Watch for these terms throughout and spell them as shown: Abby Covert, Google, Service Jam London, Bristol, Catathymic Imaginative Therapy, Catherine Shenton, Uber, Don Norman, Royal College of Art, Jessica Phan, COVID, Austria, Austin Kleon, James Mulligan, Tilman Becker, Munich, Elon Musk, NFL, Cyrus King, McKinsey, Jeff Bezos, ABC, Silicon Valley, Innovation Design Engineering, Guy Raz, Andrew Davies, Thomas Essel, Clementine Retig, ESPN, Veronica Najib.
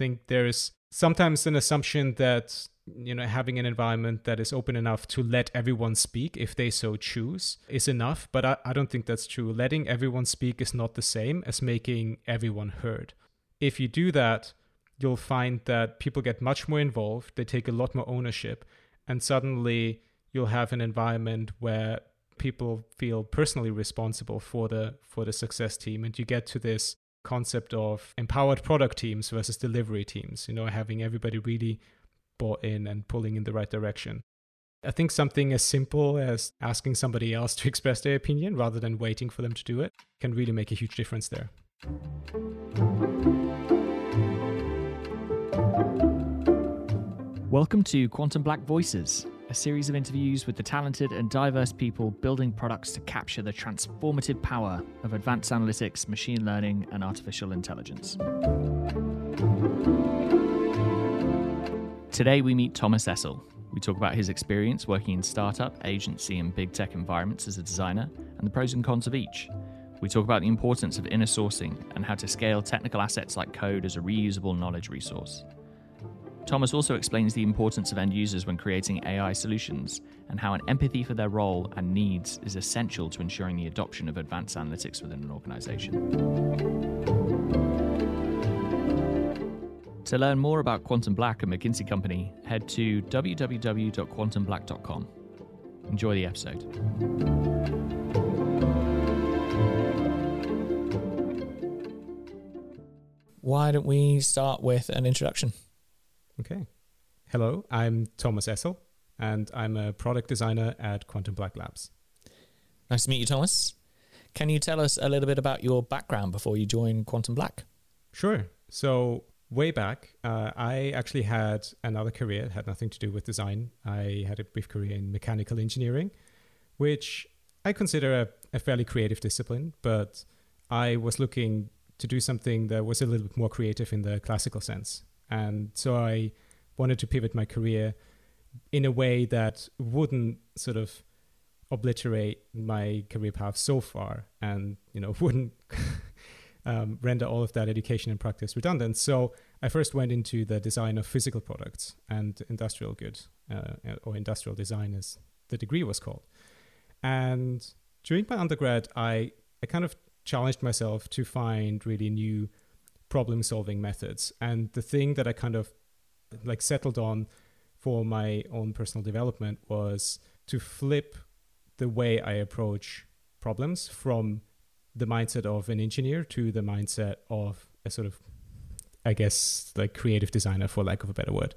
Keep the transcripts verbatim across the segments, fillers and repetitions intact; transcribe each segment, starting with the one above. think there is sometimes an assumption that, you know, having an environment that is open enough to let everyone speak if they so choose is enough. But I, I don't think that's true. Letting everyone speak is not the same as making everyone heard. If you do that, you'll find that people get much more involved. They take a lot more ownership. And suddenly you'll have an environment where people feel personally responsible for the for the success team. And you get to this concept of empowered product teams versus delivery teams, you know, having everybody really bought in and pulling in the right direction. I think something as simple as asking somebody else to express their opinion rather than waiting for them to do it can really make a huge difference there. Welcome to Quantum Black Voices, a series of interviews with the talented and diverse people building products to capture the transformative power of advanced analytics, machine learning, and artificial intelligence. Today we meet Thomas Essel. We talk about his experience working in startup, agency, and big tech environments as a designer, and the pros and cons of each. We talk about the importance of inner sourcing and how to scale technical assets like code as a reusable knowledge resource. Thomas also explains the importance of end users when creating A I solutions and how an empathy for their role and needs is essential to ensuring the adoption of advanced analytics within an organization. To learn more about Quantum Black and McKinsey Company, head to w w w dot quantum black dot com. Enjoy the episode. Why don't we start with an introduction? Okay. Hello, I'm Thomas Essel, and I'm a product designer at Quantum Black Labs. Nice to meet you, Thomas. Can you tell us a little bit about your background before you joined Quantum Black? Sure. So way back, uh, I actually had another career. It had nothing to do with design. I had a brief career in mechanical engineering, which I consider a, a fairly creative discipline, but I was looking to do something that was a little bit more creative in the classical sense. And so I wanted to pivot my career in a way that wouldn't sort of obliterate my career path so far and, you know, wouldn't um, render all of that education and practice redundant. So I first went into the design of physical products and industrial goods, uh, or industrial design as the degree was called. And during my undergrad, I, I kind of challenged myself to find really new problem-solving methods. And the thing that I kind of like settled on for my own personal development was to flip the way I approach problems from the mindset of an engineer to the mindset of a sort of, I guess, like creative designer, for lack of a better word.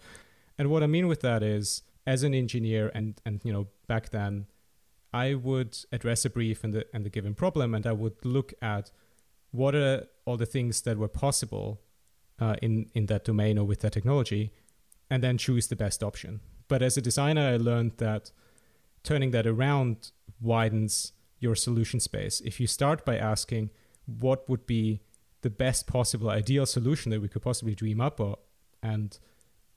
And what I mean with that is, as an engineer and, and you know, back then, I would address a brief and the, and the given problem, and I would look at what are all the things that were possible uh, in, in that domain or with that technology, and then choose the best option. But as a designer, I learned that turning that around widens your solution space. If you start by asking what would be the best possible ideal solution that we could possibly dream up of, and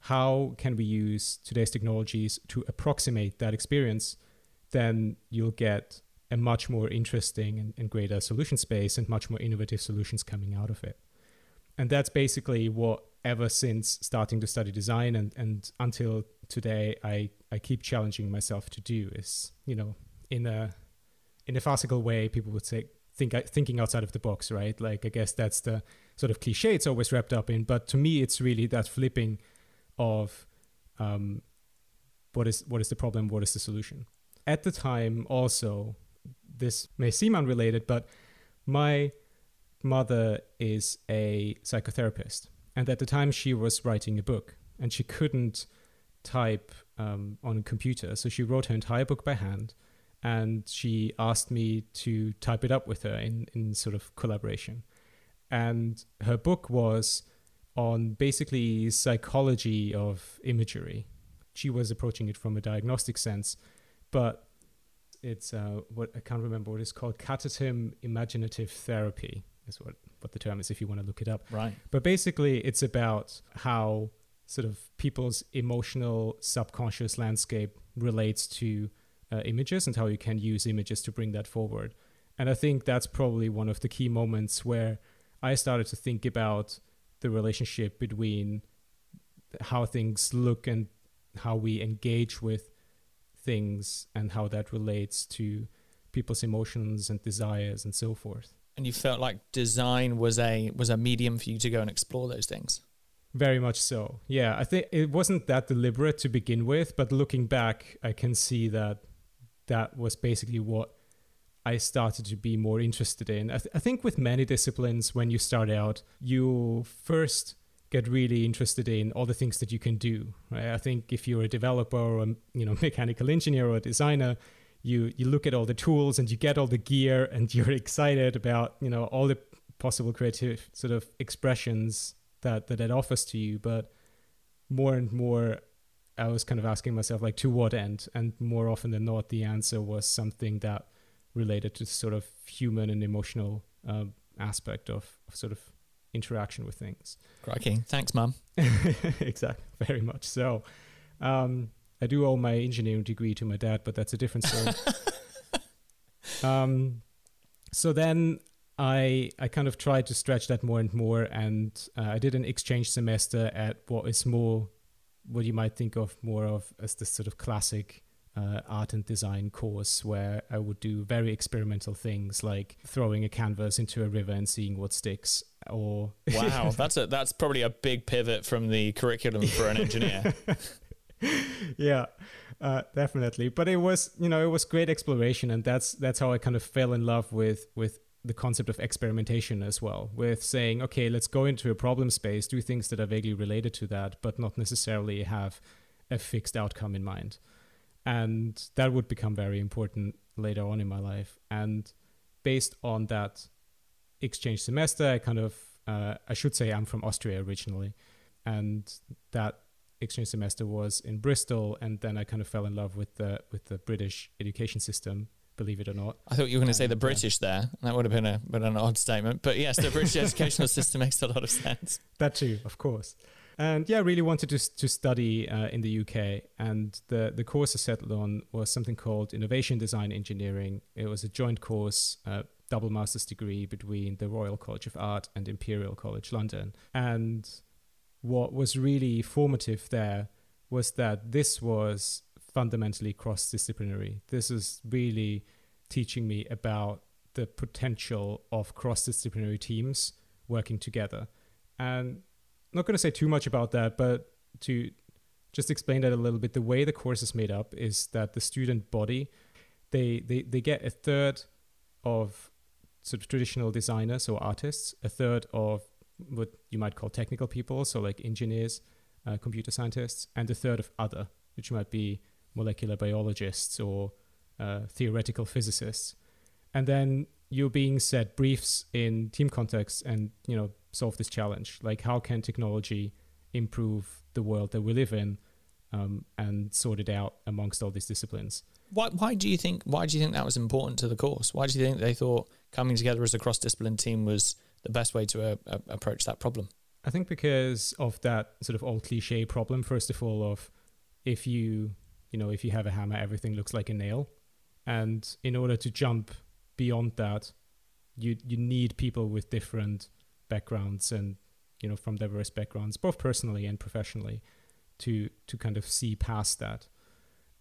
how can we use today's technologies to approximate that experience, then you'll get a much more interesting and, and greater solution space and much more innovative solutions coming out of it. And that's basically what, ever since starting to study design and, and until today, I, I keep challenging myself to do is, you know, in a in a farcical way, people would say, think thinking outside of the box, right? Like, I guess that's the sort of cliche it's always wrapped up in. But to me, it's really that flipping of um, what is what is the problem? What is the solution? At the time also, this may seem unrelated, but my mother is a psychotherapist. And at the time she was writing a book and she couldn't type um, on a computer. So she wrote her entire book by hand and she asked me to type it up with her in, in sort of collaboration. And her book was on basically psychology of imagery. She was approaching it from a diagnostic sense, but it's uh, what I can't remember what it's called. Catathymic Imaginative Therapy is what, what the term is if you want to look it up. Right. But basically it's about how sort of people's emotional subconscious landscape relates to uh, images and how you can use images to bring that forward. And I think that's probably one of the key moments where I started to think about the relationship between how things look and how we engage with things and how that relates to people's emotions and desires and so forth. And you felt like design was a was a medium for you to go and explore those things? Very much so. Yeah, I think it wasn't that deliberate to begin with, but looking back, I can see that that was basically what I started to be more interested in. I, th- I think with many disciplines, when you start out, you first get really interested in all the things that you can do, right? I think if you're a developer or a, you know, mechanical engineer or a designer, you you look at all the tools and you get all the gear and you're excited about, you know, all the possible creative sort of expressions that that it offers to you. But more and more, I was kind of asking myself, like, to what end? And more often than not, the answer was something that related to sort of human and emotional um, aspect of, of sort of interaction with things. Crikey. Thanks, Mum. Exactly. Very much so. Um, I do owe my engineering degree to my dad, but that's a different story. um, so then I I kind of tried to stretch that more and more, and uh, I did an exchange semester at what is more, what you might think of more of as this sort of classic uh, art and design course, where I would do very experimental things like throwing a canvas into a river and seeing what sticks. Or wow, that's a that's probably a big pivot from the curriculum for an engineer. Yeah, uh, definitely. But it was, you know, it was great exploration, and that's that's how I kind of fell in love with with the concept of experimentation as well. With saying, okay, let's go into a problem space, do things that are vaguely related to that, but not necessarily have a fixed outcome in mind. And that would become very important later on in my life. And based on that exchange semester, I kind of, uh, I should say, I'm from Austria originally, and that exchange semester was in Bristol, and then I kind of fell in love with the with the British education system, believe it or not. I thought you were going to say the British there. That would have been a been an odd statement, but yes, the British educational system makes a lot of sense. That too, of course. And yeah, I really wanted to to study uh, in the U K, and the the course I settled on was something called Innovation Design Engineering. It was a joint course, uh, double master's degree between the Royal College of Art and Imperial College London. And what was really formative there was that this was fundamentally cross-disciplinary. This is really teaching me about the potential of cross-disciplinary teams working together. And I'm not going to say too much about that, but to just explain that a little bit, the way the course is made up is that the student body, they they, they get a third of sort of traditional designers or artists, a third of what you might call technical people, so like engineers, uh, computer scientists, and a third of other, which might be molecular biologists or uh, theoretical physicists. And then you're being set briefs in team context and, you know, solve this challenge. Like, how can technology improve the world that we live in, um, and sort it out amongst all these disciplines? Why, why do you think, why do you think that was important to the course? Why do you think they thought coming together as a cross-discipline team was the best way to uh, uh, approach that problem? I think because of that sort of old cliche problem, first of all, of if you, you know, if you have a hammer, everything looks like a nail. And in order to jump beyond that, you you need people with different backgrounds and, you know, from diverse backgrounds, both personally and professionally, to to kind of see past that.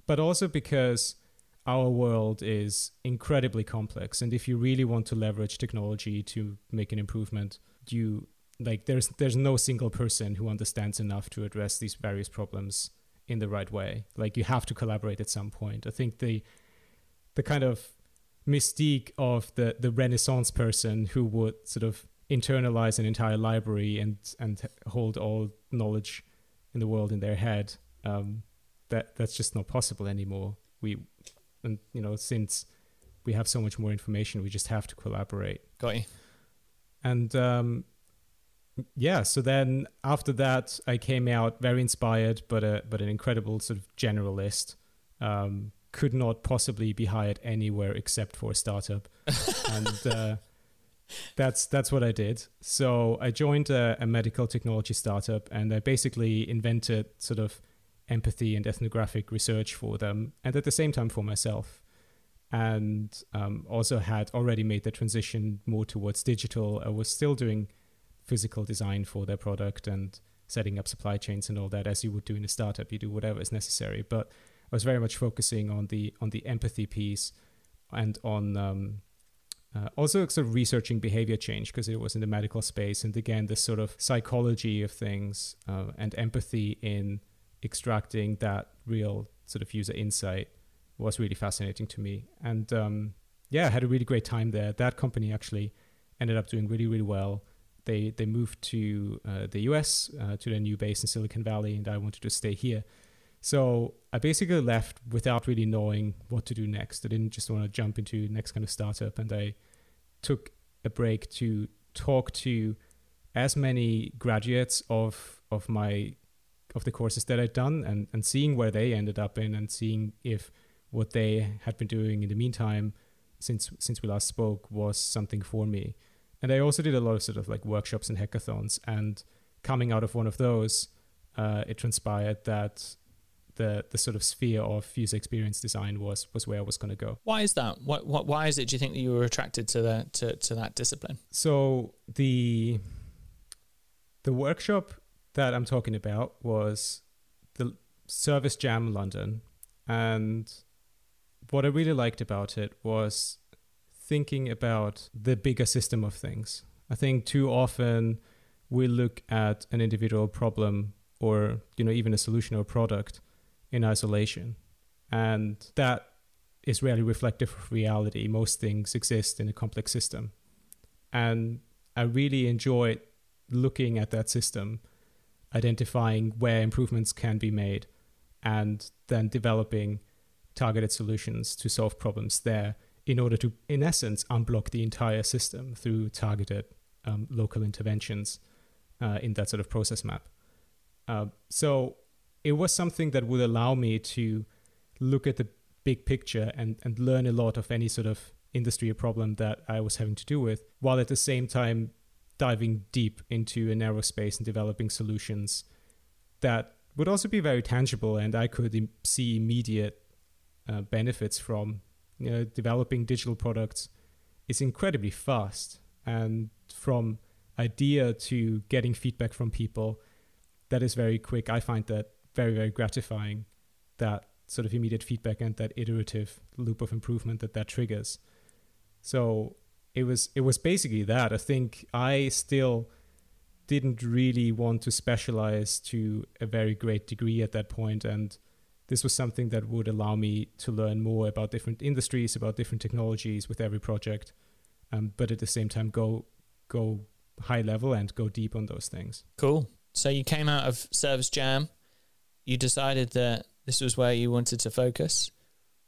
But also because our world is incredibly complex, and if you really want to leverage technology to make an improvement, you like there's there's no single person who understands enough to address these various problems in the right way. Like, you have to collaborate at some point. I think the the kind of mystique of the the Renaissance person who would sort of internalize an entire library and and hold all knowledge in the world in their head, um, that that's just not possible anymore. We And, you know, since we have so much more information, we just have to collaborate. Got you. And, um, yeah, so then after that, I came out very inspired, but a, but an incredible sort of generalist. Um, could not possibly be hired anywhere except for a startup. and uh, that's that's what I did. So I joined a, a medical technology startup, and I basically invented sort of empathy and ethnographic research for them, and at the same time for myself, and um, also had already made the transition more towards digital. I was still doing physical design for their product and setting up supply chains and all that, as you would do in a startup. You do whatever is necessary. But I was very much focusing on the on the empathy piece and on um, uh, also sort of researching behavior change, because it was in the medical space. And again, this sort of psychology of things uh, and empathy in extracting that real sort of user insight was really fascinating to me. And um, yeah, I had a really great time there. That company actually ended up doing really, really well. They they moved to uh, the U S, uh, to their new base in Silicon Valley, and I wanted to stay here. So I basically left without really knowing what to do next. I didn't just want to jump into the next kind of startup. And I took a break to talk to as many graduates of of my of the courses that I'd done, and, and seeing where they ended up in, and seeing if what they had been doing in the meantime since since we last spoke was something for me. And I also did a lot of sort of like workshops and hackathons. And coming out of one of those, uh, it transpired that the the sort of sphere of user experience design was was where I was going to go. Why is that? What what why is it? Do you think that you were attracted to the to, to that discipline? So the the workshop that I'm talking about was the Service Jam London, and what I really liked about it was thinking about the bigger system of things. I think too often we look at an individual problem or, you know, even a solution or a product in isolation. And that is rarely reflective of reality. Most things exist in a complex system. And I really enjoyed looking at that system, identifying where improvements can be made, and then developing targeted solutions to solve problems there in order to, in essence, unblock the entire system through targeted um, local interventions uh, in that sort of process map. Uh, so it was something that would allow me to look at the big picture and, and learn a lot of any sort of industry or problem that I was having to do with, while at the same time diving deep into a narrow space and developing solutions that would also be very tangible. And I could im- see immediate uh, benefits from. You know, developing digital products is incredibly fast. And from idea to getting feedback from people, that is very quick. I find that very, very gratifying, that sort of immediate feedback and that iterative loop of improvement that that triggers. So it was it was basically that. I think I still didn't really want to specialize to a very great degree at that point, and this was something that would allow me to learn more about different industries, about different technologies with every project, um, but at the same time go go high level and go deep on those things. Cool. So you came out of Service Jam. You decided that this was where you wanted to focus.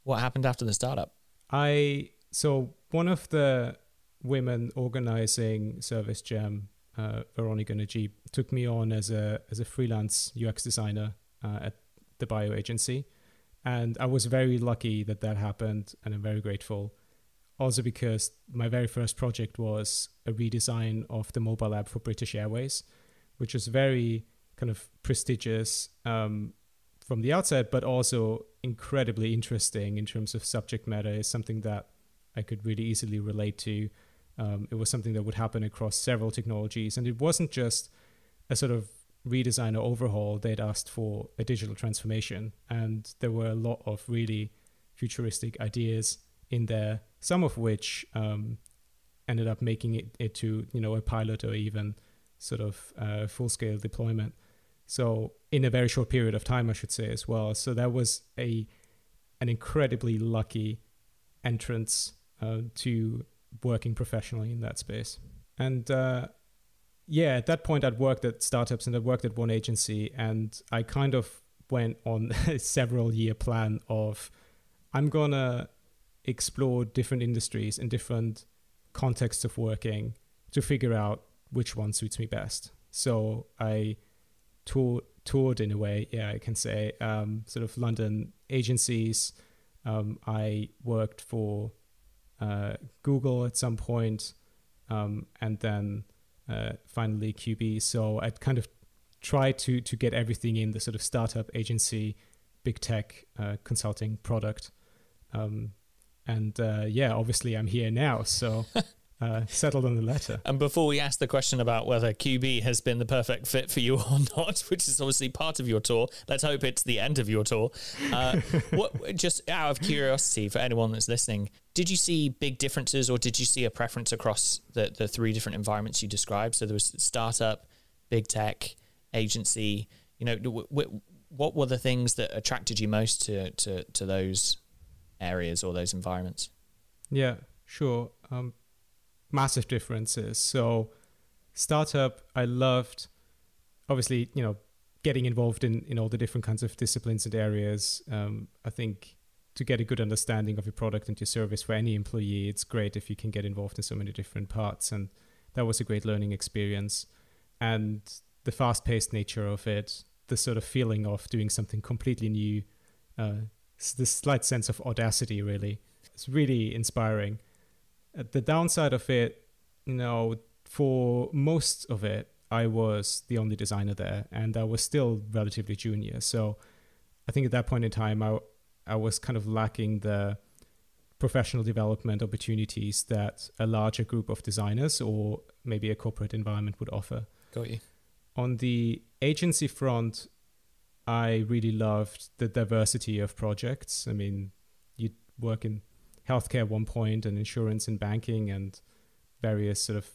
What happened after the startup? I so one of the women organizing Service Jam, uh, Veronica Najib, took me on as a as a freelance U X designer uh, at the bio agency, and I was very lucky that that happened, and I'm very grateful. Also because my very first project was a redesign of the mobile app for British Airways, which was very kind of prestigious um, from the outset, but also incredibly interesting in terms of subject matter. It's something that I could really easily relate to. Um, it was something that would happen across several technologies, and it wasn't just a sort of redesign or overhaul. They'd asked for a digital transformation, and there were a lot of really futuristic ideas in there, some of which um, ended up making it, it to, you know, a pilot or even sort of uh, full-scale deployment. So in a very short period of time, I should say, as well. So that was a an incredibly lucky entrance uh, to working professionally in that space. And uh yeah, at that point, I'd worked at startups and I'd worked at one agency, and I kind of went on a several year plan of, I'm going to explore different industries and different contexts of working to figure out which one suits me best. So I tour- toured in a way, yeah, I can say, um, sort of London agencies. Um, I worked for uh, Google at some point, um, and then... Uh, finally Q B. So I'd kind of tried to to get everything in the sort of startup, agency, big tech, uh, consulting, product. Um, and uh, yeah, obviously I'm here now. So uh, settled on the latter. And before we ask the question about whether Q B has been the perfect fit for you or not, which is obviously part of your tour, let's hope it's the end of your tour. Uh, what, just out of curiosity for anyone that's listening, did you see big differences, or did you see a preference across the, the three different environments you described? So there was startup, big tech, agency. You know, w- w- what were the things that attracted you most to, to, to those areas or those environments? Yeah, sure. Um, massive differences. So startup, I loved, obviously, you know, getting involved in, in all the different kinds of disciplines and areas. Um, I think to get a good understanding of your product and your service for any employee, it's great if you can get involved in so many different parts. And that was a great learning experience. And the fast-paced nature of it, the sort of feeling of doing something completely new, uh, this slight sense of audacity, really. It's really inspiring. The downside of it, you know, for most of it, I was the only designer there, and I was still relatively junior. So I think at that point in time, I, I was kind of lacking the professional development opportunities that a larger group of designers or maybe a corporate environment would offer. Got you. On the agency front, I really loved the diversity of projects. I mean, you work in healthcare at one point, and insurance and banking, and various sort of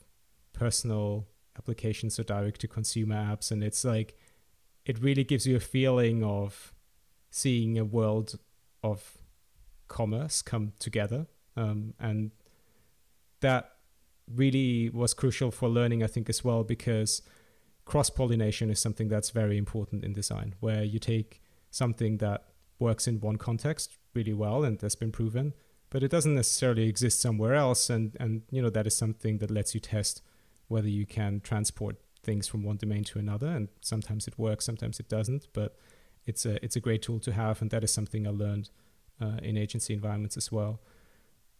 personal applications or direct-to-consumer apps. And it's like, it really gives you a feeling of seeing a world of commerce come together. Um, and that really was crucial for learning, I think, as well, because cross-pollination is something that's very important in design, where you take something that works in one context really well and has been proven, but it doesn't necessarily exist somewhere else. And, and you know, that is something that lets you test whether you can transport things from one domain to another. And sometimes it works, sometimes it doesn't, but it's a, it's a great tool to have. And that is something I learned uh, in agency environments as well.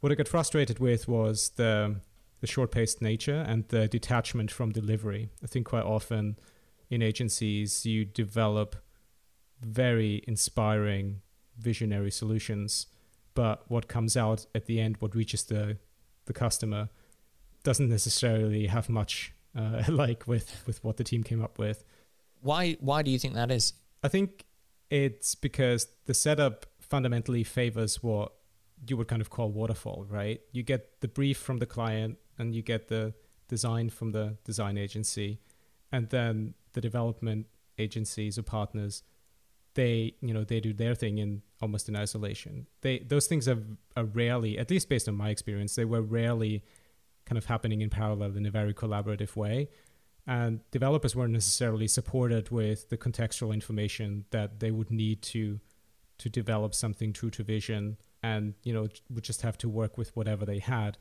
What I got frustrated with was the the short-paced nature and the detachment from delivery. I think quite often in agencies, you develop very inspiring visionary solutions, but what comes out at the end, what reaches the, the customer, doesn't necessarily have much uh, like with, with what the team came up with. Why, why do you think that is? I think it's because the setup fundamentally favors what you would kind of call waterfall, right? You get the brief from the client, and you get the design from the design agency, and then the development agencies or partners, they, you know, they do their thing in almost in isolation. They, those things are, are rarely, at least based on my experience, they were rarely kind of happening in parallel in a very collaborative way. And developers weren't necessarily supported with the contextual information that they would need to, to develop something true to vision, and, you know, would just have to work with whatever they had.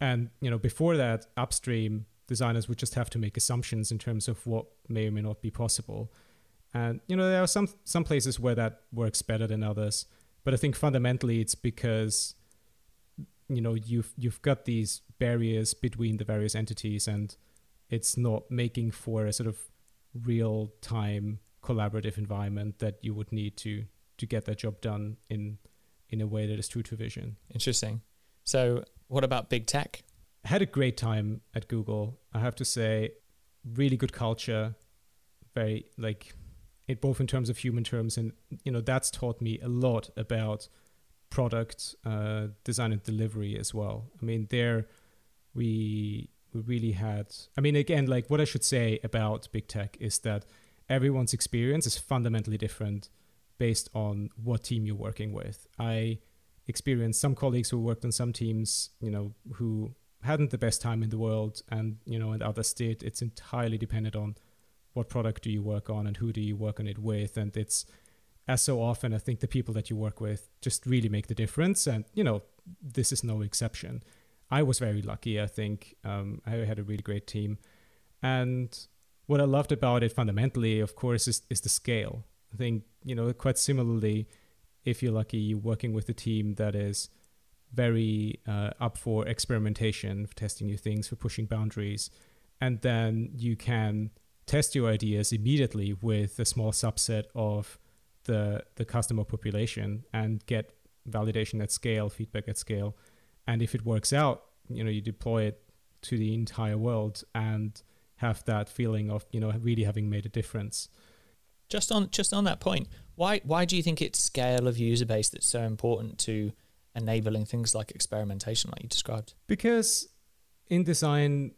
And, you know, before that, upstream designers would just have to make assumptions in terms of what may or may not be possible. And, you know, there are some, some places where that works better than others. But I think fundamentally it's because, you know, you've, you've got these barriers between the various entities, and it's not making for a sort of real time collaborative environment that you would need to, to get that job done in, in a way that is true to vision. Interesting. So what about big tech? I had a great time at Google, I have to say. Really good culture, very like it both in terms of human terms, and you know, that's taught me a lot about product uh, design and delivery as well. I mean, there we we really had. I mean, again, like what I should say about big tech is that everyone's experience is fundamentally different based on what team you're working with. I experienced some colleagues who worked on some teams, you know, who hadn't the best time in the world, and, you know, and others did. It's entirely dependent on what product do you work on and who do you work on it with. And it's, as so often, I think the people that you work with just really make the difference. And, you know, this is no exception. I was very lucky, I think. Um, I had a really great team. And what I loved about it fundamentally, of course, is, is the scale. I think, you know, quite similarly, if you're lucky, you're working with a team that is very uh, up for experimentation, for testing new things, for pushing boundaries. And then you can test your ideas immediately with a small subset of the, the customer population and get validation at scale, feedback at scale. And if it works out, you know, you deploy it to the entire world and have that feeling of, you know, really having made a difference. Just on just on that point, why why do you think it's scale of user base that's so important to enabling things like experimentation, like you described? Because in design,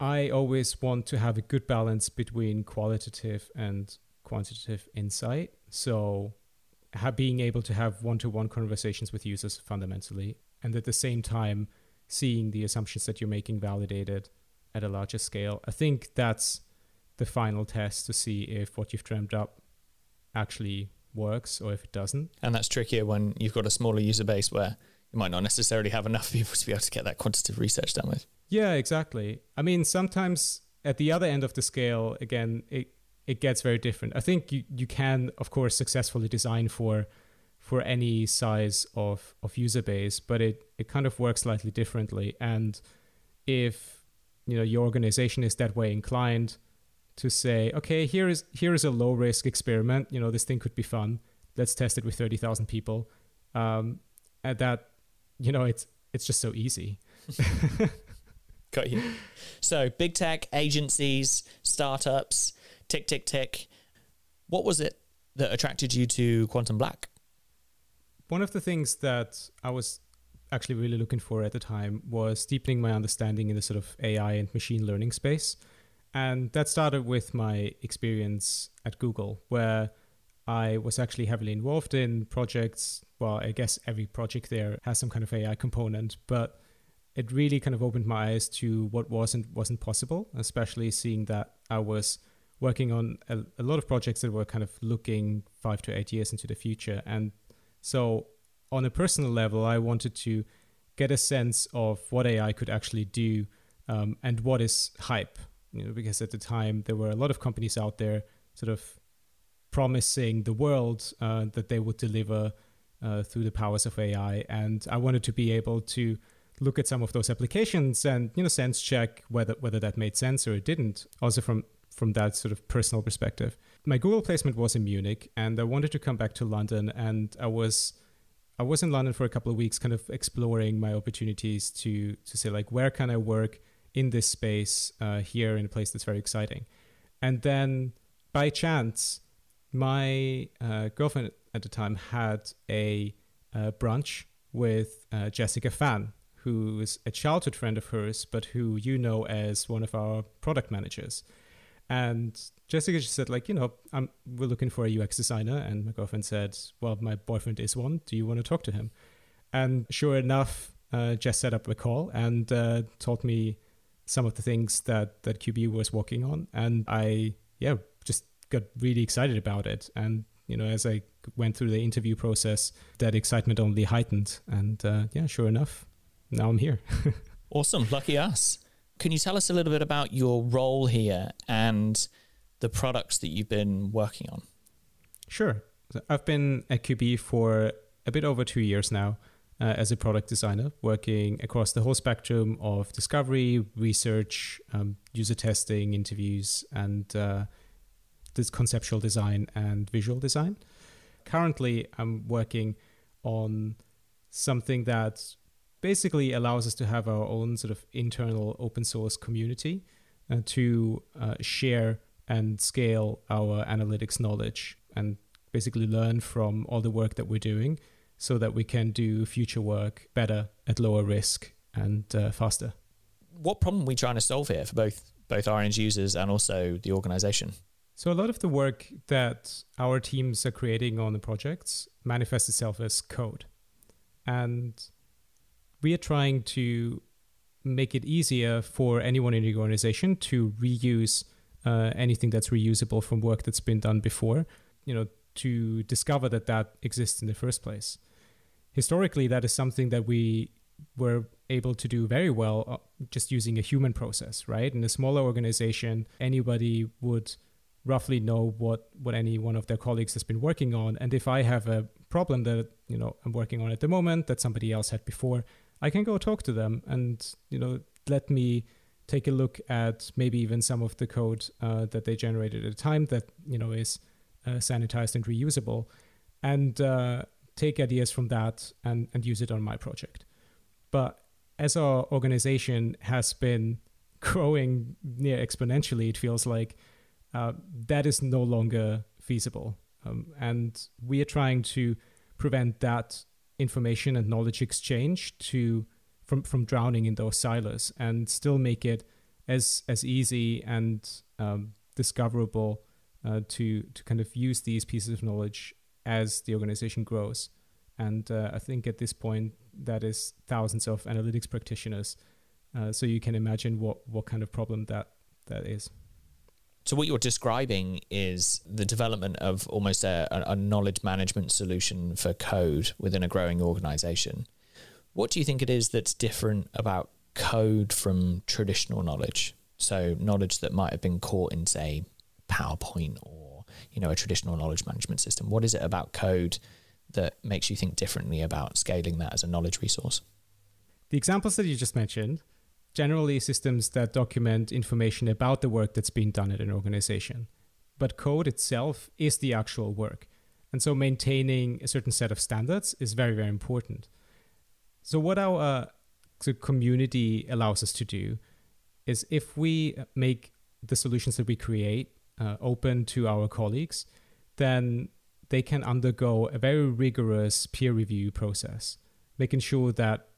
I always want to have a good balance between qualitative and quantitative insight. So being able to have one-to-one conversations with users fundamentally, and at the same time, seeing the assumptions that you're making validated at a larger scale. I think that's the final test to see if what you've dreamt up actually works or if it doesn't. And that's trickier when you've got a smaller user base where you might not necessarily have enough people to be able to get that quantitative research done with. Yeah, exactly. I mean, sometimes at the other end of the scale, again, it, it gets very different. I think you, you can, of course, successfully design for for any size of, of user base, but it, it kind of works slightly differently. And if, you know, your organization is that way inclined to say, okay, here is here is a low risk experiment, you know, this thing could be fun. Let's test it with thirty thousand people. Um, and that, you know, it's it's just so easy. Got you. So big tech, agencies, startups, tick, tick, tick. What was it that attracted you to Quantum Black? One of the things that I was actually really looking for at the time was deepening my understanding in the sort of A I and machine learning space. And that started with my experience at Google, where I was actually heavily involved in projects. Well, I guess every project there has some kind of A I component, but it really kind of opened my eyes to what was and wasn't possible, especially seeing that I was working on a, a lot of projects that were kind of looking five to eight years into the future. And so on a personal level, I wanted to get a sense of what A I could actually do um, and what is hype, you know, because at the time there were a lot of companies out there sort of promising the world uh, that they would deliver uh, through the powers of A I. And I wanted to be able to look at some of those applications and, you know, sense check whether whether that made sense or it didn't. Also from from that sort of personal perspective. My Google placement was in Munich, and I wanted to come back to London, and I was I was in London for a couple of weeks kind of exploring my opportunities to to say, like, where can I work in this space uh, here in a place that's very exciting. And then by chance, my uh, girlfriend at the time had a uh, brunch with uh, Jessica Phan, who is a childhood friend of hers, but who you know as one of our product managers. And Jessica just said, like, you know, I'm, we're looking for a U X designer. And my girlfriend said, well, my boyfriend is one. Do you want to talk to him? And sure enough, uh, Jess set up a call and uh, told me some of the things that, that Q B was working on. And I, yeah, just got really excited about it. And, you know, as I went through the interview process, that excitement only heightened. And uh, yeah, sure enough, now I'm here. Awesome. Lucky us. Can you tell us a little bit about your role here and the products that you've been working on? Sure. So I've been at Q B for a bit over two years now uh, as a product designer, working across the whole spectrum of discovery, research, um, user testing, interviews, and uh, this conceptual design and visual design. Currently, I'm working on something that basically allows us to have our own sort of internal open source community uh, to uh, share and scale our analytics knowledge and basically learn from all the work that we're doing so that we can do future work better at lower risk and uh, faster. What problem are we trying to solve here for both both our end users and also the organization? So a lot of the work that our teams are creating on the projects manifests itself as code. And we are trying to make it easier for anyone in the organization to reuse uh, anything that's reusable from work that's been done before, you know, to discover that that exists in the first place. Historically, that is something that we were able to do very well just using a human process, right? In a smaller organization, anybody would roughly know what, what any one of their colleagues has been working on. And if I have a problem that, you know, I'm working on at the moment that somebody else had before, I can go talk to them and, you know, let me take a look at maybe even some of the code uh, that they generated at a time that, you know, is uh, sanitized and reusable, and uh, take ideas from that and, and use it on my project. But as our organization has been growing near exponentially, it feels like uh, that is no longer feasible. Um, and we are trying to prevent that information and knowledge exchange to from, from drowning in those silos and still make it as as easy and um, discoverable uh, to to kind of use these pieces of knowledge as the organization grows. And uh, I think at this point, that is thousands of analytics practitioners. Uh, so you can imagine what, what kind of problem that that is. So what you're describing is the development of almost a, a knowledge management solution for code within a growing organization. What do you think it is that's different about code from traditional knowledge? So knowledge that might have been caught in, say, PowerPoint or, you know, a traditional knowledge management system. What is it about code that makes you think differently about scaling that as a knowledge resource? The examples that you just mentioned, generally systems that document information about the work that's been done at an organization. But code itself is the actual work. And so maintaining a certain set of standards is very, very important. So what our uh, so community allows us to do is, if we make the solutions that we create uh, open to our colleagues, then they can undergo a very rigorous peer review process, making sure that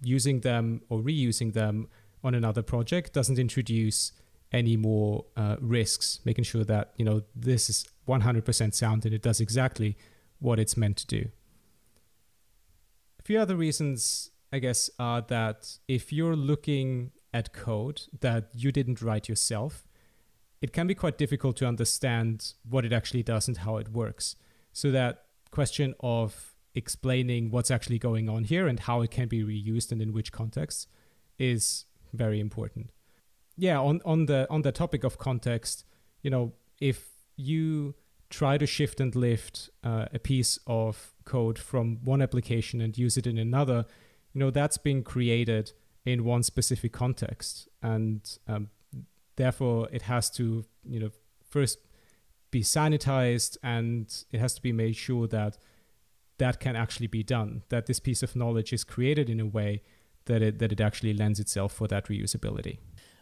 using them or reusing them on another project doesn't introduce any more uh, risks, making sure that, you know, this is one hundred percent sound and it does exactly what it's meant to do. A few other reasons, I guess, are that if you're looking at code that you didn't write yourself, it can be quite difficult to understand what it actually does and how it works. So that question of explaining what's actually going on here and how it can be reused and in which contexts is very important. Yeah, on, on the on the topic of context, you know, if you try to shift and lift uh, a piece of code from one application and use it in another, you know, that's been created in one specific context. And um, therefore, it has to, you know, first be sanitized, and it has to be made sure that that can actually be done, that this piece of knowledge is created in a way that it that it actually lends itself for that reusability.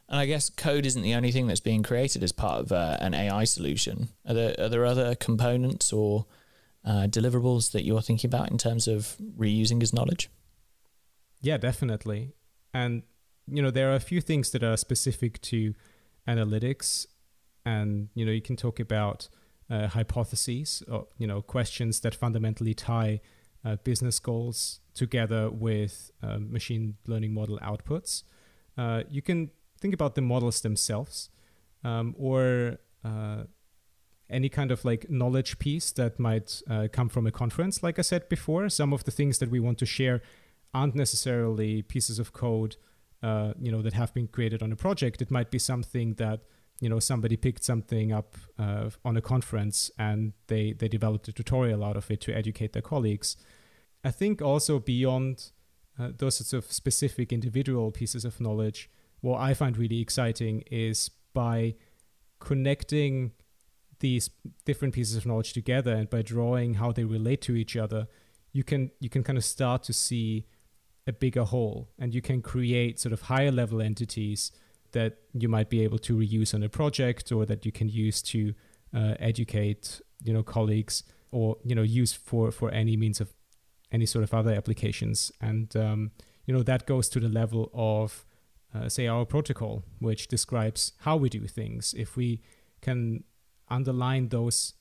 And I guess code isn't the only thing that's being created as part of uh, an A I solution. Are there, are there other components or uh, deliverables that you're thinking about in terms of reusing as knowledge? Yeah, definitely. And, you know, there are a few things that are specific to analytics. And, you know, you can talk about Uh, hypotheses, or, you know, questions that fundamentally tie uh, business goals together with uh, machine learning model outputs. Uh, you can think about the models themselves, um, or uh, any kind of like knowledge piece that might uh, come from a conference. Like I said before, some of the things that we want to share aren't necessarily pieces of code, uh, you know, that have been created on a project. It might be something that, you know, somebody picked something up uh, on a conference and they, they developed a tutorial out of it to educate their colleagues. I think also beyond uh, those sorts of specific individual pieces of knowledge, what I find really exciting is by connecting these different pieces of knowledge together and by drawing how they relate to each other, you can you can kind of start to see a bigger whole, and you can create sort of higher level entities that you might be able to reuse on a project, or that you can use to uh, educate, you know, colleagues, or, you know, use for, for any means of any sort of other applications. And, um, you know, that goes to the level of, uh, say, our protocol, which describes how we do things. If we can underline those,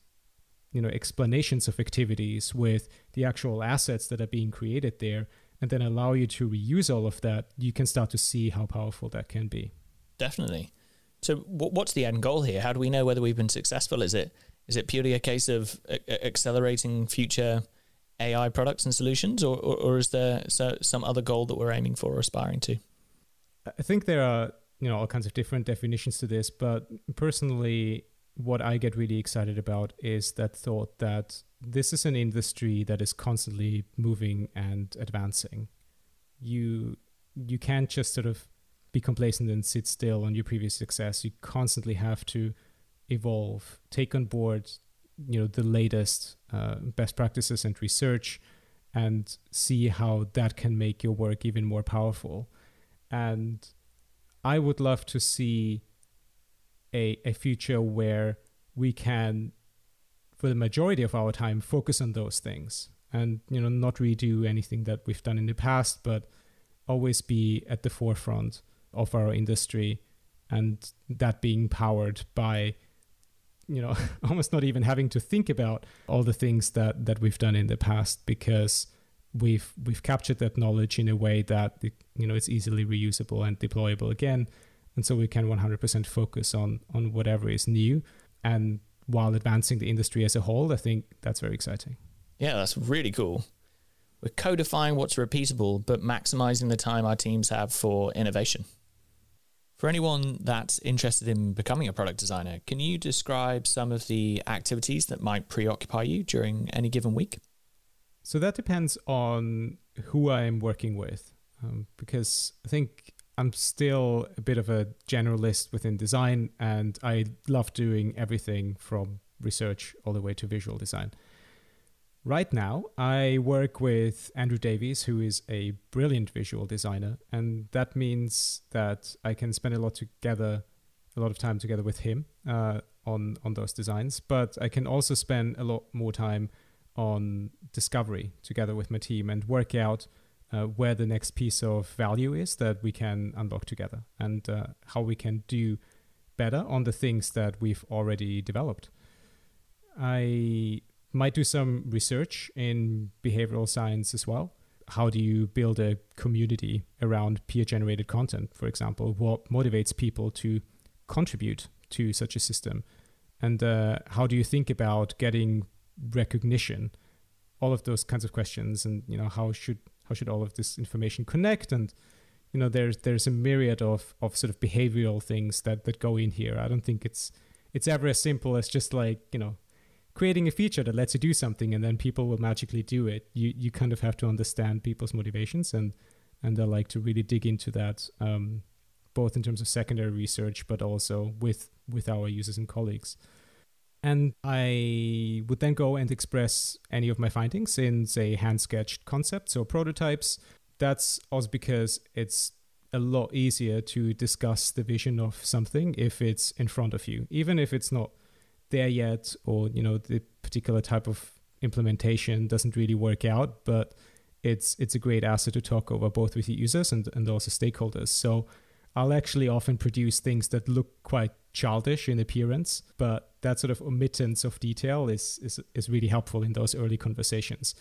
you know, explanations of activities with the actual assets that are being created there, and then allow you to reuse all of that, you can start to see how powerful that can be. Definitely. So what's the end goal here? How do we know whether we've been successful? Is it is it purely a case of a- accelerating future A I products and solutions, or, or, or is there so, some other goal that we're aiming for or aspiring to? I think there are, you know, all kinds of different definitions to this, but personally, what I get really excited about is that thought that this is an industry that is constantly moving and advancing. You you can't just sort of be complacent and sit still on your previous success. You constantly have to evolve, take on board, you know, the latest uh, best practices and research, and see how that can make your work even more powerful. And I would love to see a, a future where we can, for the majority of our time, focus on those things and, you know, not redo anything that we've done in the past, but always be at the forefront of our industry, and that being powered by, you know, almost not even having to think about all the things that, that we've done in the past, because we've we've captured that knowledge in a way that, it, you know, it's easily reusable and deployable again. And so we can one hundred percent focus on on whatever is new, and while advancing the industry as a whole. I think that's very exciting. Yeah, that's really cool. We're codifying what's repeatable, but maximizing the time our teams have for innovation. For anyone that's interested in becoming a product designer, can you describe some of the activities that might preoccupy you during any given week? So that depends on who I'm working with, um, because I think I'm still a bit of a generalist within design, and I love doing everything from research all the way to visual design. Right now, I work with Andrew Davies, who is a brilliant visual designer, and that means that I can spend a lot together, a lot of time together with him uh, on on those designs. But I can also spend a lot more time on discovery together with my team and work out Uh, where the next piece of value is that we can unlock together, and uh, how we can do better on the things that we've already developed. I might do some research in behavioral science as well. How do you build a community around peer-generated content, for example? What motivates people to contribute to such a system? And uh, how do you think about getting recognition? All of those kinds of questions, and, you know, how should How should all of this information connect? And, you know, there's there's a myriad of, of sort of behavioral things that, that go in here. I don't think it's it's ever as simple as just, like, you know, creating a feature that lets you do something and then people will magically do it. You you kind of have to understand people's motivations, and and I like to really dig into that, um, both in terms of secondary research, but also with with our users and colleagues. And I would then go and express any of my findings in, say, hand-sketched concepts or prototypes. That's also because it's a lot easier to discuss the vision of something if it's in front of you, even if it's not there yet, or, you know, the particular type of implementation doesn't really work out. But it's it's a great asset to talk over, both with the users and, and also stakeholders. So I'll actually often produce things that look quite childish in appearance, but that sort of omittance of detail is, is is really helpful in those early conversations.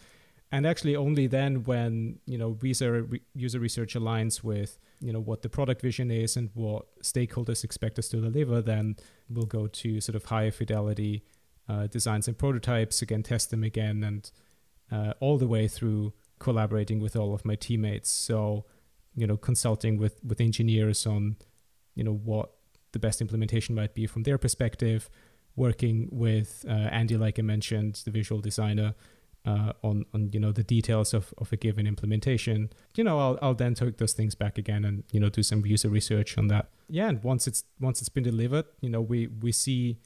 And actually only then when, you know, user, user research aligns with, you know, what the product vision is and what stakeholders expect us to deliver, then we'll go to sort of higher fidelity uh, designs and prototypes, again, test them again, and uh, all the way through collaborating with all of my teammates. So, you know, consulting with, with engineers on, you know, what the best implementation might be from their perspective, working with uh, Andy, like I mentioned, the visual designer, uh, on, on, you know, the details of, of a given implementation. You know, I'll, I'll then take those things back again and, you know, do some user research on that. Yeah. And once it's, once it's been delivered, you know, we, we see,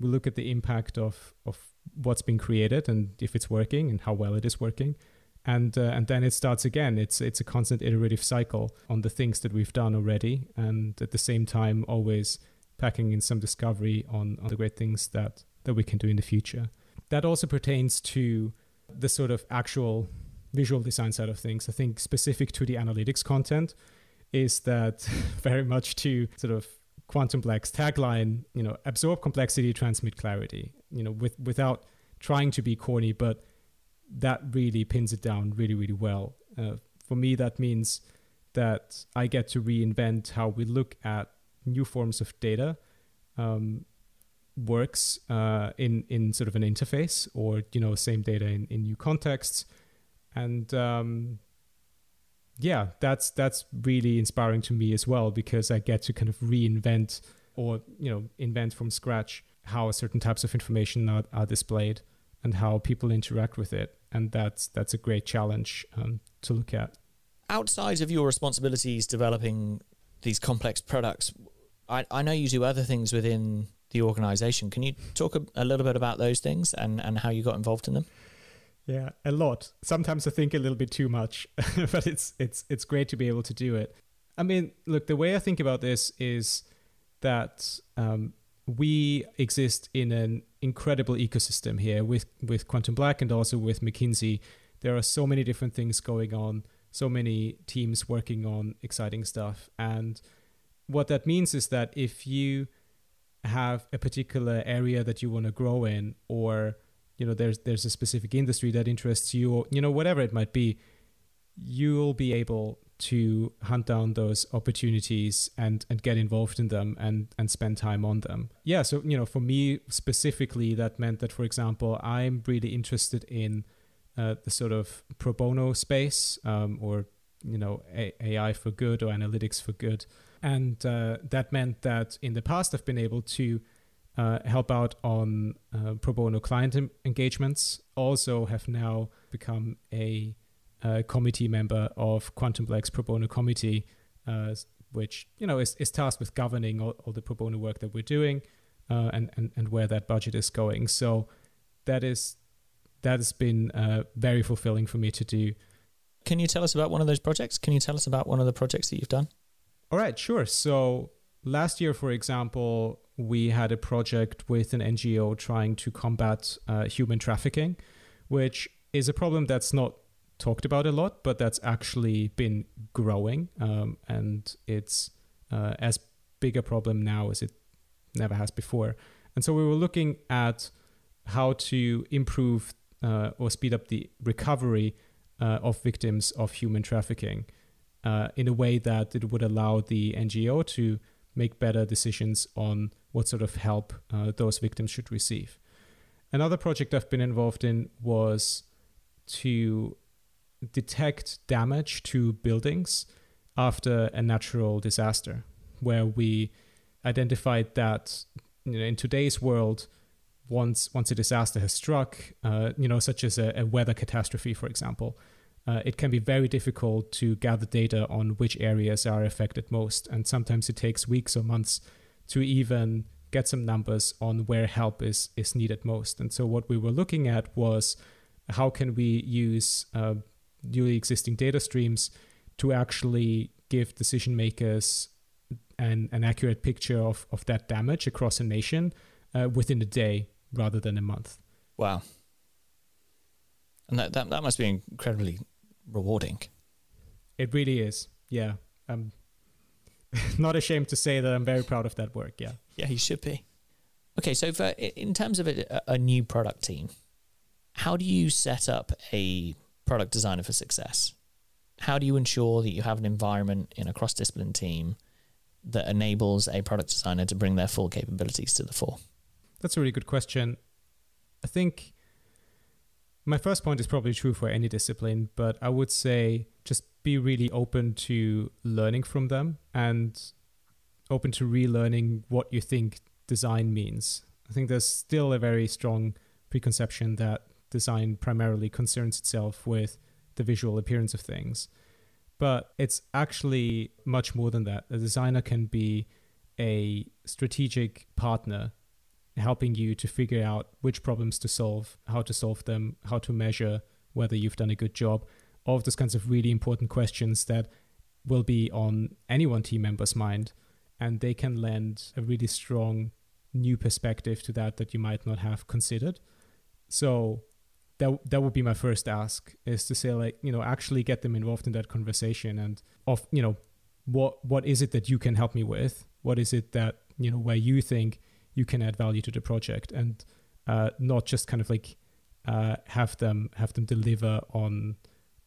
we look at the impact of, of what's been created and if it's working and how well it is working. And uh, and then it starts again. It's it's a constant iterative cycle on the things that we've done already, and at the same time always packing in some discovery on, on the great things that, that we can do in the future. That also pertains to the sort of actual visual design side of things. I think specific to the analytics content is that very much to sort of Quantum Black's tagline, you know, absorb complexity, transmit clarity, you know, with without trying to be corny, but that really pins it down really, really well. Uh, for me, that means that I get to reinvent how we look at new forms of data um, works uh, in, in sort of an interface, or, you know, same data in, in new contexts. And um, yeah, that's that's really inspiring to me as well, because I get to kind of reinvent, or, you know, invent from scratch how certain types of information are, are displayed and how people interact with it. And that's that's a great challenge um, to look at. Outside of your responsibilities developing these complex products, I, I know you do other things within the organization. Can you talk a, a little bit about those things and, and how you got involved in them? Yeah, a lot. Sometimes I think a little bit too much, but it's it's it's great to be able to do it. I mean, look, the way I think about this is that um, we exist in an incredible ecosystem here with, with Quantum Black and also with McKinsey. There are so many different things going on, so many teams working on exciting stuff. And what that means is that if you have a particular area that you want to grow in, or, you know, there's there's a specific industry that interests you, or, you know, whatever it might be, you'll be able to hunt down those opportunities and and get involved in them and and spend time on them. Yeah, so, you know, for me specifically, that meant that, for example, I'm really interested in uh, the sort of pro bono space, um, or, you know, a- AI for good or analytics for good. And uh, that meant that in the past, I've been able to uh, help out on uh, pro bono client em- engagements. Also have now become a Uh, committee member of Quantum Black's pro bono committee, uh, which, you know, is, is tasked with governing all, all the pro bono work that we're doing, uh, and, and and where that budget is going. So that is that has been uh, very fulfilling for me to do. Can you tell us about one of those projects? Can you tell us about one of the projects that you've done? All right, sure. So last year, for example, we had a project with an N G O trying to combat uh, human trafficking, which is a problem that's not talked about a lot, but that's actually been growing, um, and it's uh, as big a problem now as it never has before. And so we were looking at how to improve uh, or speed up the recovery uh, of victims of human trafficking uh, in a way that it would allow the N G O to make better decisions on what sort of help uh, those victims should receive. Another project I've been involved in was to detect damage to buildings after a natural disaster, where we identified that, you know, in today's world, once once a disaster has struck, uh, you know, such as a, a weather catastrophe, for example, uh, it can be very difficult to gather data on which areas are affected most. And sometimes it takes weeks or months to even get some numbers on where help is, is needed most. And so what we were looking at was, how can we use uh, newly existing data streams to actually give decision makers an, an accurate picture of, of that damage across a nation uh, within a day rather than a month. Wow. And that, that, that must be incredibly rewarding. It really is. Yeah. I'm not ashamed to say that I'm very proud of that work. Yeah. Yeah, you should be. Okay. So for, in terms of a, a new product team, how do you set up a product designer for success? How do you ensure that you have an environment in a cross-discipline team that enables a product designer to bring their full capabilities to the fore? That's a really good question. I think my first point is probably true for any discipline, but I would say just be really open to learning from them and open to relearning what you think design means. I think there's still a very strong preconception that design primarily concerns itself with the visual appearance of things. But it's actually much more than that. A designer can be a strategic partner helping you to figure out which problems to solve, how to solve them, how to measure whether you've done a good job, all of those kinds of really important questions that will be on any one team member's mind. And they can lend a really strong new perspective to that that you might not have considered. So that that would be my first ask, is to say, like, you know, actually get them involved in that conversation and of, you know, what what is it that you can help me with? What is it that, you know, where you think you can add value to the project? And uh, not just kind of like uh, have them have them deliver on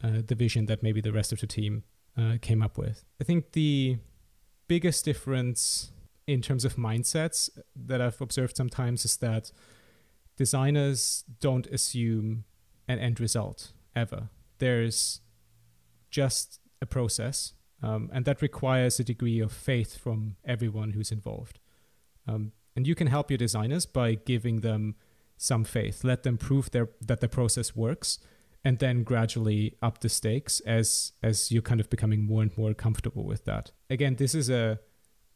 uh, the vision that maybe the rest of the team uh, came up with. I think the biggest difference in terms of mindsets that I've observed sometimes is that designers don't assume an end result ever. There's just a process, um, and that requires a degree of faith from everyone who's involved. Um, and you can help your designers by giving them some faith. Let them prove their, that the process works, and then gradually up the stakes as as you're kind of becoming more and more comfortable with that. Again, this is a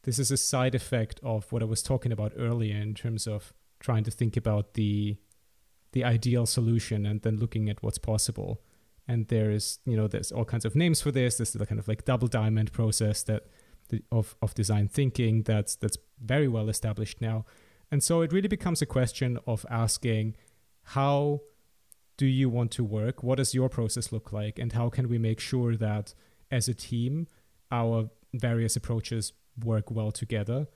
this is a side effect of what I was talking about earlier in terms of trying to think about the the ideal solution and then looking at what's possible. And there is, you know, there's all kinds of names for this. This is the kind of like double diamond process that of, of design thinking that's that's very well established now. And so it really becomes a question of asking, how do you want to work? What does your process look like? And how can we make sure that as a team, our various approaches work well together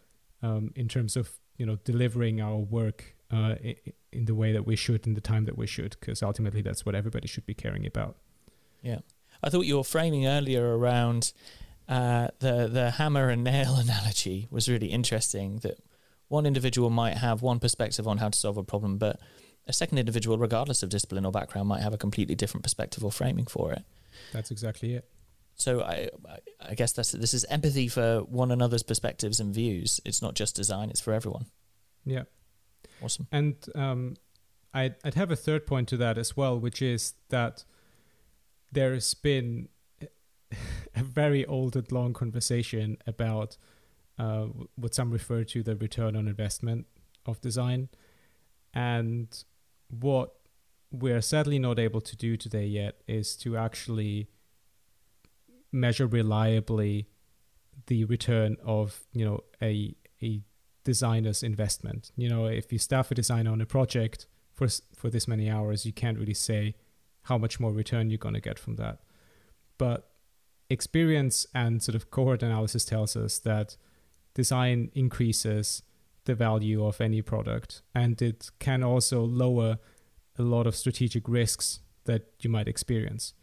um, in terms of, you know, delivering our work uh, in the way that we should, in the time that we should, because ultimately that's what everybody should be caring about. Yeah. I thought your framing earlier around uh, the, the hammer and nail analogy was really interesting, that one individual might have one perspective on how to solve a problem, but a second individual, regardless of discipline or background, might have a completely different perspective or framing for it. That's exactly it. So I, I guess that's, this is empathy for one another's perspectives and views. It's not just design, it's for everyone. Yeah. Awesome. And um, I'd, I'd have a third point to that as well, which is that there has been a very old and long conversation about uh, what some refer to the return on investment of design. And what we're sadly not able to do today yet is to actually measure reliably the return of, you know, a a designer's investment. You know, if you staff a designer on a project for for this many hours, you can't really say how much more return you're going to get from that. But experience and sort of cohort analysis tells us that design increases the value of any product, and it can also lower a lot of strategic risks that you might experience.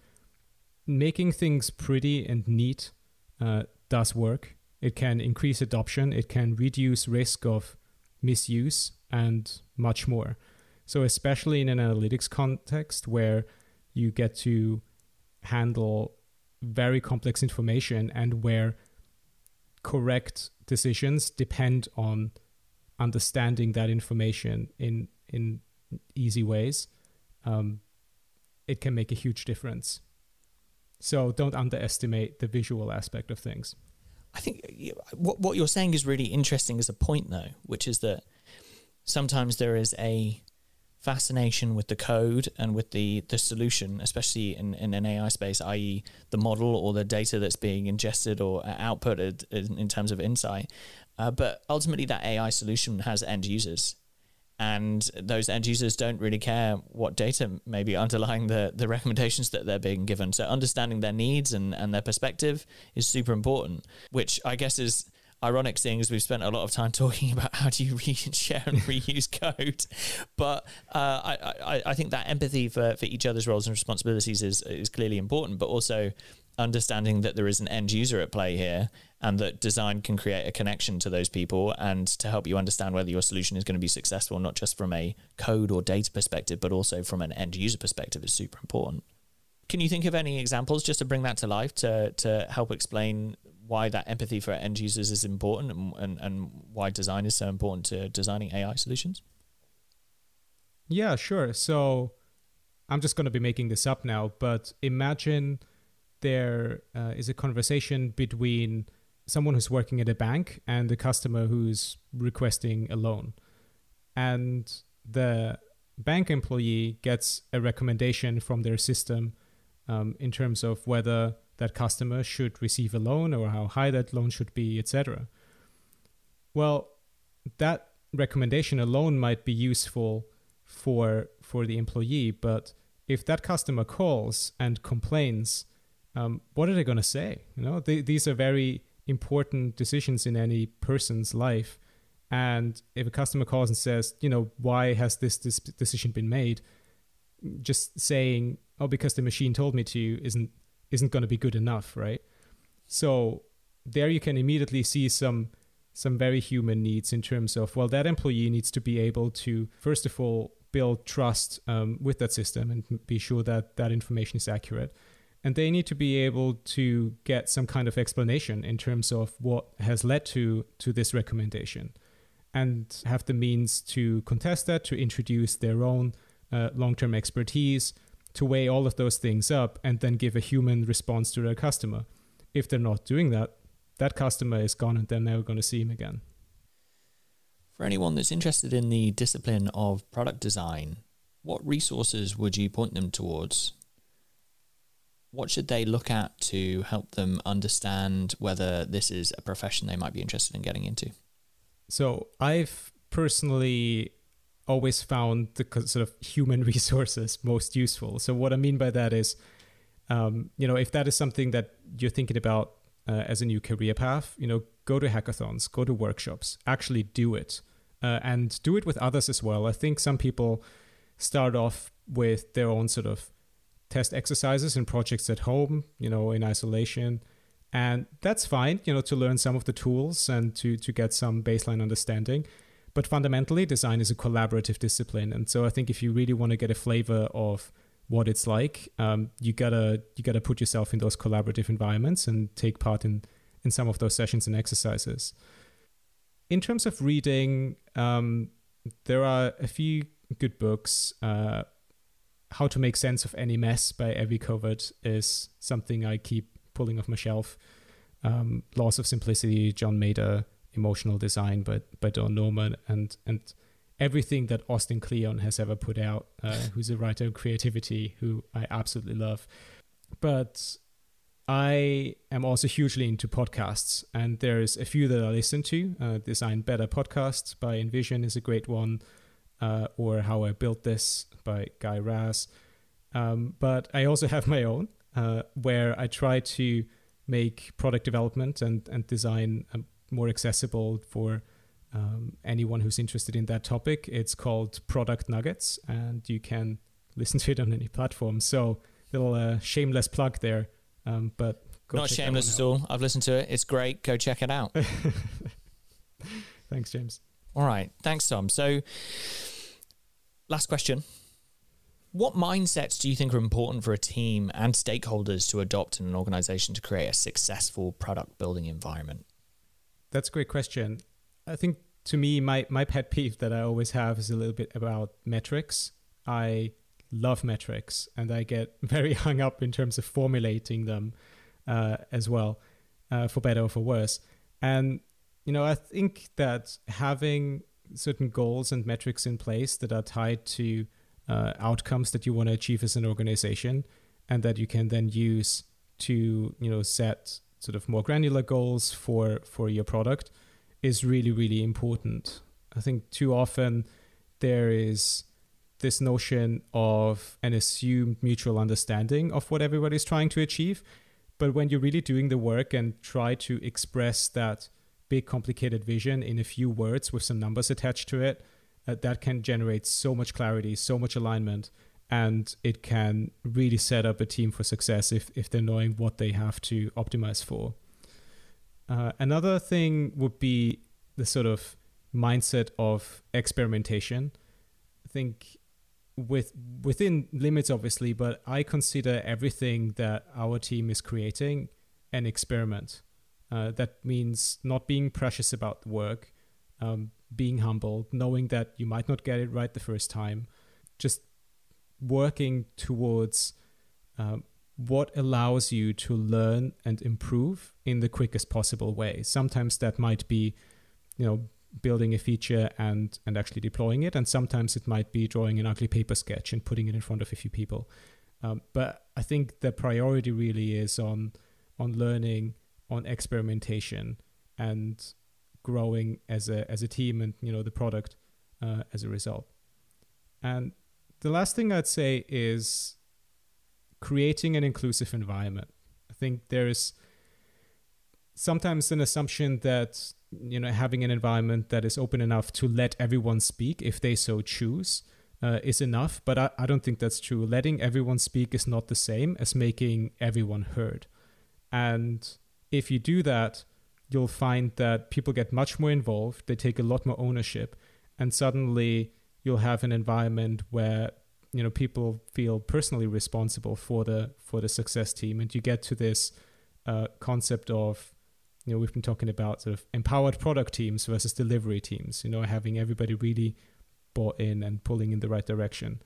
Making things pretty and neat uh, does work. It can increase adoption. It can reduce risk of misuse and much more. So especially in an analytics context where you get to handle very complex information and where correct decisions depend on understanding that information in in easy ways, um, it can make a huge difference. So don't underestimate the visual aspect of things. I think what what you're saying is really interesting as a point, though, which is that sometimes there is a fascination with the code and with the, the solution, especially in, in an A I space, that is the model or the data that's being ingested or outputted in, in terms of insight. Uh, but ultimately, that A I solution has end users. And those end users don't really care what data may be underlying the, the recommendations that they're being given. So understanding their needs and, and their perspective is super important, which I guess is ironic, seeing as we've spent a lot of time talking about how do you read, share and reuse code. But uh, I, I, I think that empathy for, for each other's roles and responsibilities is is clearly important, but also understanding that there is an end user at play here and that design can create a connection to those people and to help you understand whether your solution is going to be successful, not just from a code or data perspective, but also from an end user perspective, is super important. Can you think of any examples just to bring that to life, to to help explain why that empathy for end users is important and, and, and why design is so important to designing A I solutions? Yeah, sure. So I'm just going to be making this up now, but imagine there uh, is a conversation between someone who's working at a bank and a customer who's requesting a loan. And the bank employee gets a recommendation from their system um, in terms of whether that customer should receive a loan or how high that loan should be, et cetera. Well, that recommendation alone might be useful for for the employee, but if that customer calls and complains, Um, what are they going to say? You know, they, these are very important decisions in any person's life. And if a customer calls and says, you know, why has this, this decision been made? Just saying, oh, because the machine told me to, isn't isn't going to be good enough, right? So there you can immediately see some some very human needs in terms of, well, that employee needs to be able to, first of all, build trust um, with that system and be sure that that information is accurate. And they need to be able to get some kind of explanation in terms of what has led to, to this recommendation, and have the means to contest that, to introduce their own uh, long-term expertise, to weigh all of those things up and then give a human response to their customer. If they're not doing that, that customer is gone and they're never going to see him again. For anyone that's interested in the discipline of product design, what resources would you point them towards? What should they look at to help them understand whether this is a profession they might be interested in getting into? So I've personally always found the sort of human resources most useful. So what I mean by that is, um, you know, if that is something that you're thinking about uh, as a new career path, you know, go to hackathons, go to workshops, actually do it uh, and do it with others as well. I think some people start off with their own sort of test exercises and projects at home, you know, in isolation. And that's fine, you know, to learn some of the tools and to, to get some baseline understanding. But fundamentally, design is a collaborative discipline. And so I think if you really want to get a flavor of what it's like, um, you gotta you gotta put yourself in those collaborative environments and take part in, in some of those sessions and exercises. In terms of reading, um, there are a few good books. Uh, How to Make Sense of Any Mess by Abby Covert is something I keep pulling off my shelf. Um, Laws of Simplicity, John Maeda, Emotional Design by, by Don Norman, and and everything that Austin Kleon has ever put out, uh, who's a writer of creativity, who I absolutely love. But I am also hugely into podcasts, and there's a few that I listen to. Uh, Design Better Podcast by Invision is a great one, uh, or How I Built This by Guy Raz. Um, but I also have my own, Uh, where I try to make product development and, and design um, more accessible for um, anyone who's interested in that topic. It's called Product Nuggets, and you can listen to it on any platform. So little uh, shameless plug there, um, but go not shameless at all. I've listened to it. It's great. Go check it out. Thanks, James. All right. Thanks, Tom. So last question. What mindsets do you think are important for a team and stakeholders to adopt in an organization to create a successful product building environment? That's a great question. I think to me, my, my pet peeve that I always have is a little bit about metrics. I love metrics, and I get very hung up in terms of formulating them uh, as well, uh, for better or for worse. And, you know, I think that having certain goals and metrics in place that are tied to Uh, outcomes that you want to achieve as an organization, and that you can then use to, you know, set sort of more granular goals for for your product is really, really important. I think too often there is this notion of an assumed mutual understanding of what everybody's trying to achieve. But when you're really doing the work and try to express that big complicated vision in a few words with some numbers attached to it, Uh, that can generate so much clarity, so much alignment, and it can really set up a team for success if, if they're knowing what they have to optimize for. Uh, another thing would be the sort of mindset of experimentation. I think with within limits, obviously, but I consider everything that our team is creating an experiment. Uh, that means not being precious about the work, um, being humble, knowing that you might not get it right the first time, just working towards um, what allows you to learn and improve in the quickest possible way. Sometimes that might be, you know, building a feature and, and actually deploying it. And sometimes it might be drawing an ugly paper sketch and putting it in front of a few people. Um, but I think the priority really is on, on learning, on experimentation, and growing as a as a team, and, you know, the product uh, as a result. And the last thing I'd say is creating an inclusive environment. I think there is sometimes an assumption that, you know, having an environment that is open enough to let everyone speak if they so choose uh, is enough, but I, I don't think that's true. Letting everyone speak is not the same as making everyone heard. And if you do that, you'll find that people get much more involved, they take a lot more ownership, and suddenly you'll have an environment where, you know, people feel personally responsible for the for the success team. And you get to this uh, concept of, you know, we've been talking about sort of empowered product teams versus delivery teams, you know, having everybody really bought in and pulling in the right direction.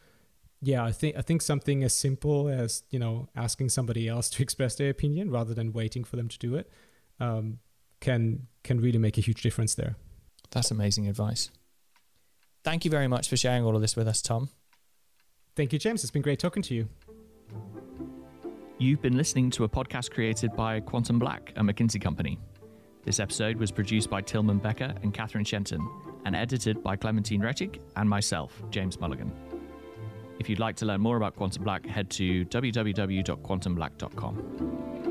Yeah, I think I think something as simple as, you know, asking somebody else to express their opinion rather than waiting for them to do it, um, can can really make a huge difference there. That's amazing advice. Thank you very much for sharing all of this with us, Tom. Thank you, James. It's been great talking to you. You've been listening to a podcast created by Quantum Black, a McKinsey company. This episode was produced by Tilman Becker and Catherine Shenton and edited by Clementine Retig and myself, James Mulligan. If you'd like to learn more about Quantum Black, head to w w w dot quantum black dot com.